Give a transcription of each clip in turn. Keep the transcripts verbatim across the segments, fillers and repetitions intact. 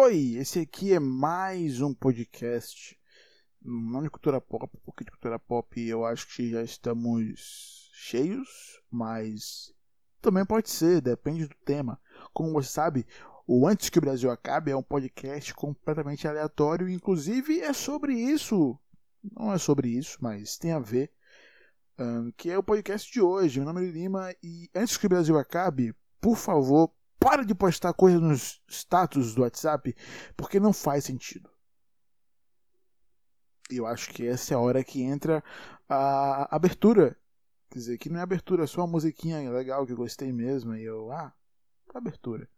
Oi, esse aqui é mais um podcast, não de cultura pop, porque de cultura pop eu acho que já estamos cheios, mas também pode ser, depende do tema. Como você sabe, o Antes que o Brasil Acabe é um podcast completamente aleatório, inclusive é sobre isso, não é sobre isso, mas tem a ver, um, que é o podcast de hoje. Meu nome é Lima e Antes que o Brasil Acabe, por favor, para de postar coisas nos status do WhatsApp, porque não faz sentido. E eu acho que essa é a hora que entra a abertura. Quer dizer, que não é abertura, é só uma musiquinha legal que eu gostei mesmo. E eu, ah, abertura.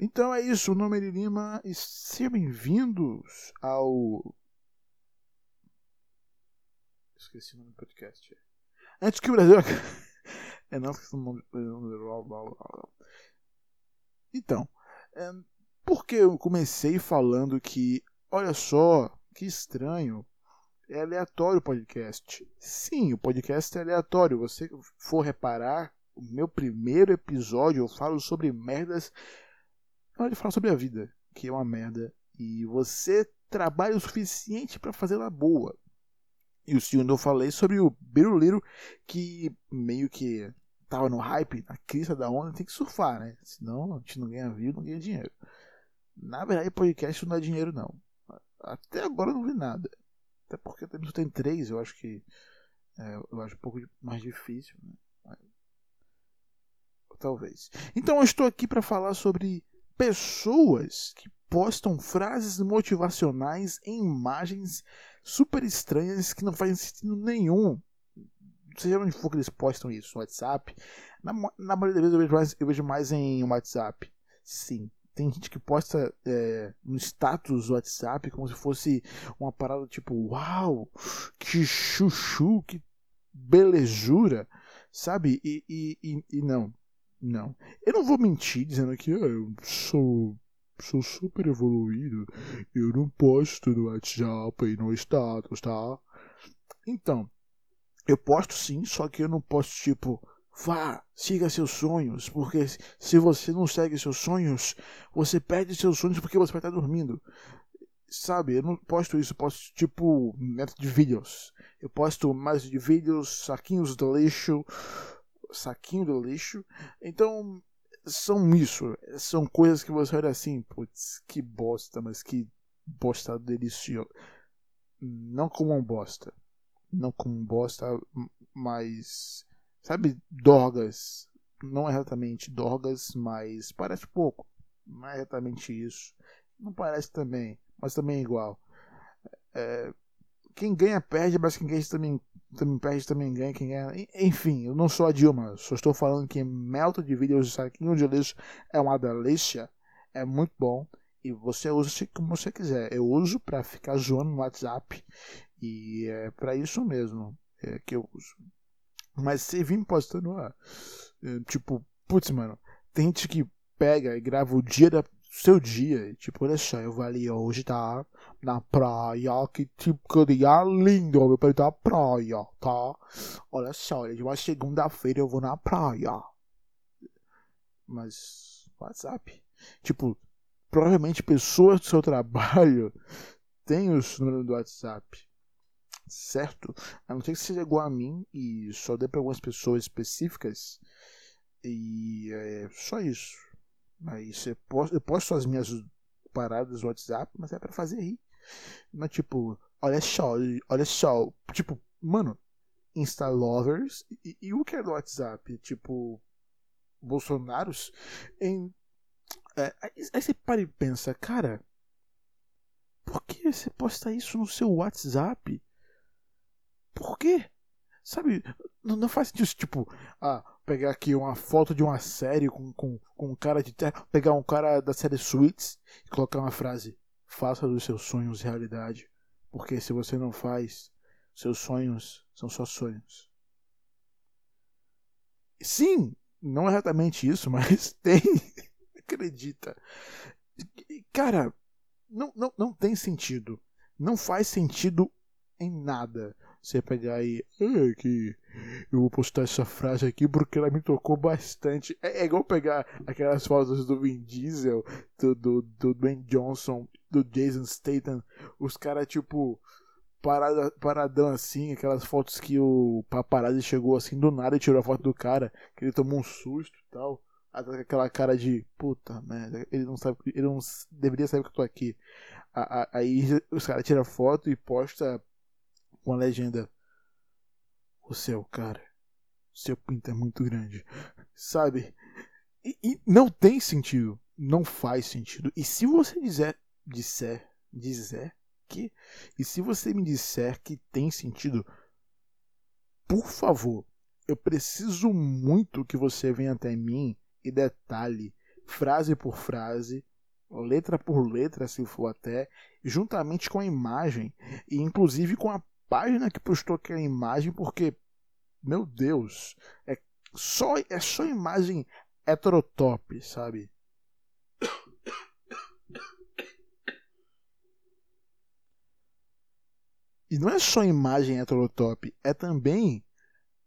Então é isso, o nome é Lima. E sejam bem-vindos ao... Esqueci o nome do podcast. Antes que o Brasil... É não que não... Então, é, porque eu comecei falando que, olha só, que estranho, é aleatório o podcast. Sim, o podcast é aleatório. Você for reparar, o meu primeiro episódio eu falo sobre merdas. Na hora de falar sobre a vida, que é uma merda. E você trabalha o suficiente para fazê-la boa. E o segundo eu falei sobre o Biruliro, que meio que tava no hype, na crista da onda, tem que surfar, né? Senão a gente não ganha view, não ganha dinheiro. Na verdade, podcast não dá dinheiro, não. Até agora eu não vi nada. Até porque também só tem três, eu acho que... É, eu acho um pouco mais difícil, né? Mas... Talvez. Então eu estou aqui para falar sobre pessoas que postam frases motivacionais em imagens super estranhas que não fazem sentido nenhum. Não sei onde for que eles postam isso, no WhatsApp. Na, na maioria das vezes eu vejo, mais, eu vejo mais em WhatsApp. Sim, tem gente que posta é, um status do WhatsApp como se fosse uma parada tipo, uau, que chuchu, que belezura, sabe? E, e, e, e não, não. Eu não vou mentir dizendo que oh, eu sou... sou super evoluído, eu não posto no WhatsApp e no status, tá? Então, eu posto sim, só que eu não posto tipo, vá, siga seus sonhos, porque se você não segue seus sonhos, você perde seus sonhos porque você vai estar dormindo. Sabe, eu não posto isso, eu posto tipo, método de vídeos. Eu posto mais de vídeos, saquinhos do lixo, saquinho do lixo, então... São isso, são coisas que você olha assim, putz, que bosta, mas que bosta deliciosa. Não comam bosta, não comam bosta, mas, sabe, dorgas, não exatamente dorgas, mas parece pouco, não é exatamente isso, não parece também, mas também é igual. É, quem ganha perde, mas quem ganha também também perde, também ganha, quem ganha... Enfim, eu não sou a Dilma, só estou falando que melta de vídeos de saquinho de lixo é uma delícia, é muito bom, e você usa como você quiser. Eu uso pra ficar zoando no WhatsApp, e é pra isso mesmo é que eu uso. Mas se vir me postando, ah, é, tipo, putz, mano, tem gente que pega e grava o dia da... seu dia, e, tipo, olha só, eu vou ali hoje, tá? Na praia, que tipo de dia lindo, meu pai tá na praia, tá? Olha só, olha, de uma segunda-feira eu vou na praia. Mas, WhatsApp. Tipo, provavelmente pessoas do seu trabalho têm o número do WhatsApp, certo? A não ser que seja igual a mim e só dê pra algumas pessoas específicas, e é só isso. Aí você posta, eu posto as minhas paradas no WhatsApp, mas é pra fazer aí. Não é tipo, olha só, olha só. Tipo, mano, Insta Lovers e, e o que é do WhatsApp? Tipo, Bolsonaros. Em, é, aí, aí você para e pensa, cara, por que você posta isso no seu WhatsApp? Por quê? Sabe, não, não faz sentido, tipo, ah, pegar aqui uma foto de uma série com, com, com um cara de terra, pegar um cara da série Suits e colocar uma frase, faça dos seus sonhos realidade, porque se você não faz, seus sonhos são só sonhos. Sim, não é exatamente isso, mas tem, acredita. Cara, não, não, não tem sentido, não faz sentido em nada. Você pegar aí, é que eu vou postar essa frase aqui porque ela me tocou bastante. É, é igual pegar aquelas fotos do Vin Diesel, do, do, do Ben Johnson, do Jason Statham. Os caras, tipo, parada, paradão assim, aquelas fotos que o paparazzi chegou assim do nada e tirou a foto do cara, que ele tomou um susto e tal. Aquela cara de puta merda, ele não sabe, ele não deveria saber que eu tô aqui. Aí os caras tiram foto e posta com a legenda: o seu cara, o seu pinto é muito grande, sabe? E, e não tem sentido, não faz sentido. E se você dizer, disser, dizer que, e se você me disser que tem sentido, por favor, eu preciso muito que você venha até mim e detalhe, frase por frase, letra por letra, se for até, juntamente com a imagem e inclusive com a página que postou aquela imagem, porque, meu Deus, é só, é só imagem heterotop, sabe? E não é só imagem heterotop, é também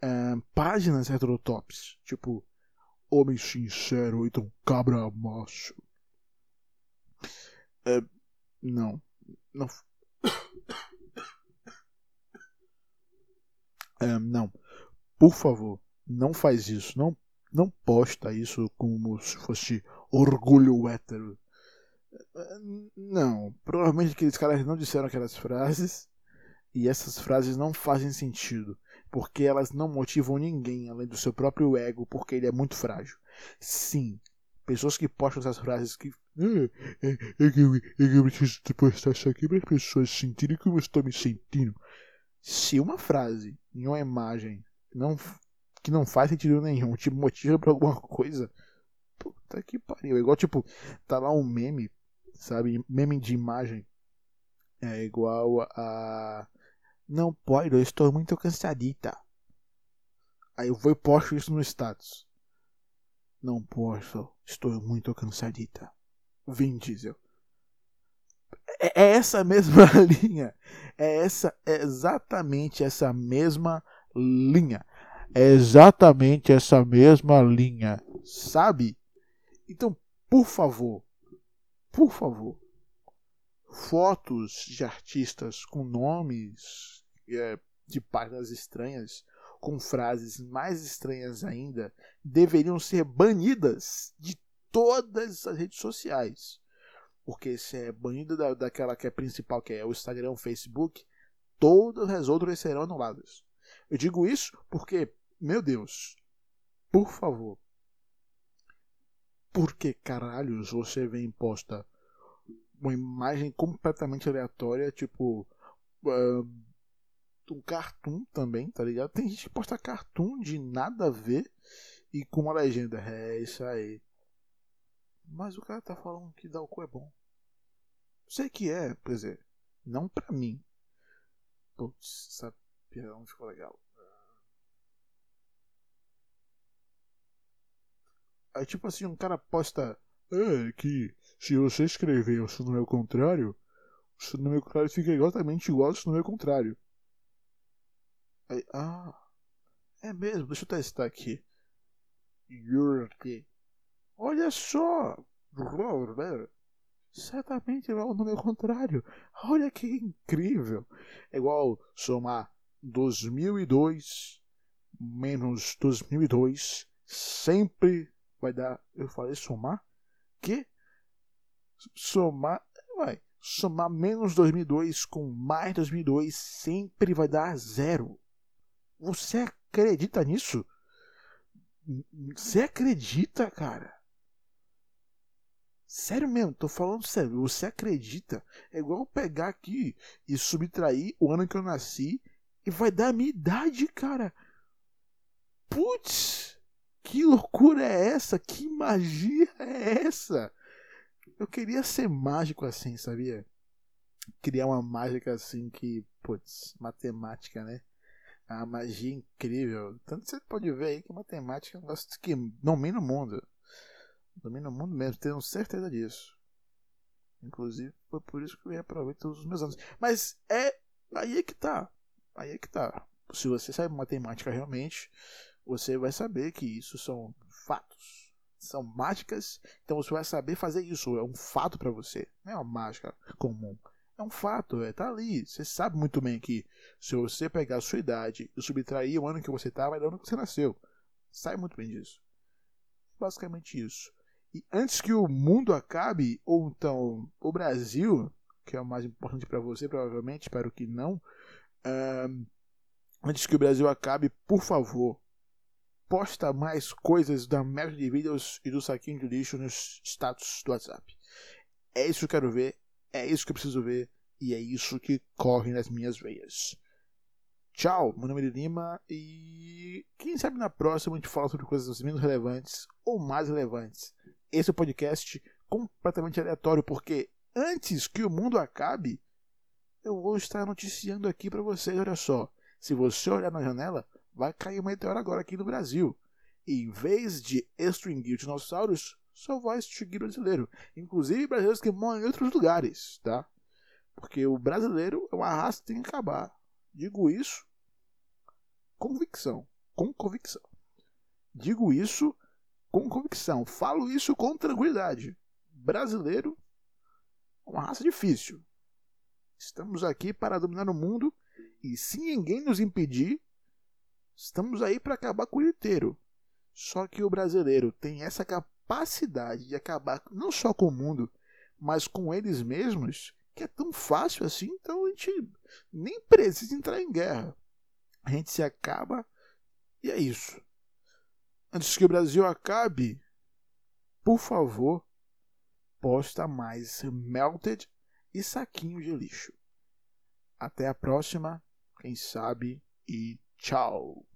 é, páginas heterotops, tipo homem sincero, então cabra macho. É, não, não. É, não, por favor, não faz isso, não, não posta isso como se fosse orgulho hétero. Não, provavelmente aqueles caras não disseram aquelas frases, e essas frases não fazem sentido, porque elas não motivam ninguém além do seu próprio ego, porque ele é muito frágil. Sim, pessoas que postam essas frases que é, é, é que eu, é que eu preciso postar isso aqui para as pessoas sentirem como eu estou me sentindo. Se uma frase em uma imagem não, que não faz sentido nenhum te motiva pra alguma coisa, puta que pariu. É igual, tipo, tá lá um meme, sabe? Meme de imagem. É igual a... não pode, eu estou muito cansadita. Aí eu vou e posto isso no status. Não posso, estou muito cansadita. Vin Diesel. É essa mesma linha. É essa, é exatamente essa mesma linha. É exatamente essa mesma linha, sabe? Então, por favor, por favor, fotos de artistas com nomes é, de páginas estranhas, com frases mais estranhas ainda, deveriam ser banidas de todas as redes sociais. Porque se é banida da, daquela que é principal, que é o Instagram, o Facebook, todas as outras serão anuladas. Eu digo isso porque, meu Deus, por favor, por que caralhos você vem e posta uma imagem completamente aleatória, tipo uh, um cartoon também, tá ligado? Tem gente que posta cartoon de nada a ver e com uma legenda, é isso aí. Mas o cara tá falando que dar o cu é bom. Sei que é, quer dizer, não pra mim. Putz, essa piada não ficou legal. Aí tipo assim, um cara posta, é que se você escrever o sino meu contrário, o sino meu contrário fica exatamente igual ao sino meu contrário. Aí, ah, é mesmo, deixa eu testar aqui. You're the... olha só, certamente é o número contrário. Olha que incrível. É igual somar dois mil e dois menos dois mil e dois, sempre vai dar. Eu falei somar? Que? Somar, vai. Somar menos dois mil e dois com mais dois mil e dois sempre vai dar zero. Você acredita nisso? Você acredita, cara? Sério mesmo, tô falando sério, você acredita? É igual pegar aqui e subtrair o ano que eu nasci e vai dar a minha idade, cara. Putz, que loucura é essa? Que magia é essa? Eu queria ser mágico assim, sabia? Criar uma mágica assim que, putz, matemática, né? A magia incrível. Tanto você pode ver aí que matemática é um negócio que domina o mundo. Domino o mundo mesmo, tenho certeza disso. Inclusive, foi por isso que eu aproveito todos os meus anos. Mas é aí que tá. Aí é que tá. Se você sabe matemática realmente, você vai saber que isso são fatos. São mágicas. Então você vai saber fazer isso. É um fato pra você. Não é uma mágica comum. É um fato. É, tá ali. Você sabe muito bem que se você pegar a sua idade e subtrair o ano que você tá, vai dar o ano que você nasceu. Sabe muito bem disso. Basicamente isso. E antes que o mundo acabe, ou então o Brasil, que é o mais importante pra você, provavelmente, espero que não. Uh, antes que o Brasil acabe, por favor, posta mais coisas da merda de vídeos e do saquinho de lixo nos status do WhatsApp. É isso que eu quero ver, é isso que eu preciso ver, e é isso que corre nas minhas veias. Tchau, meu nome é Lima, e quem sabe na próxima a gente fala sobre coisas menos relevantes ou mais relevantes. Esse é um podcast completamente aleatório, porque antes que o mundo acabe, eu vou estar noticiando aqui pra vocês, olha só. Se você olhar na janela, vai cair uma meteora agora aqui no Brasil. E em vez de extinguir dinossauros, só vai extinguir brasileiro. Inclusive brasileiros que moram em outros lugares, tá? Porque o brasileiro é uma raça que tem que acabar. Digo isso convicção. Com convicção. Digo isso com convicção. Falo isso com tranquilidade. Brasileiro é uma raça difícil. Estamos aqui para dominar o mundo, e se ninguém nos impedir, estamos aí para acabar com o inteiro. Só que o brasileiro tem essa capacidade de acabar não só com o mundo, mas com eles mesmos, que é tão fácil assim, então a gente nem precisa entrar em guerra. A gente se acaba e é isso. Antes que o Brasil acabe, por favor, posta mais melted e saquinho de lixo. Até a próxima, quem sabe, e tchau!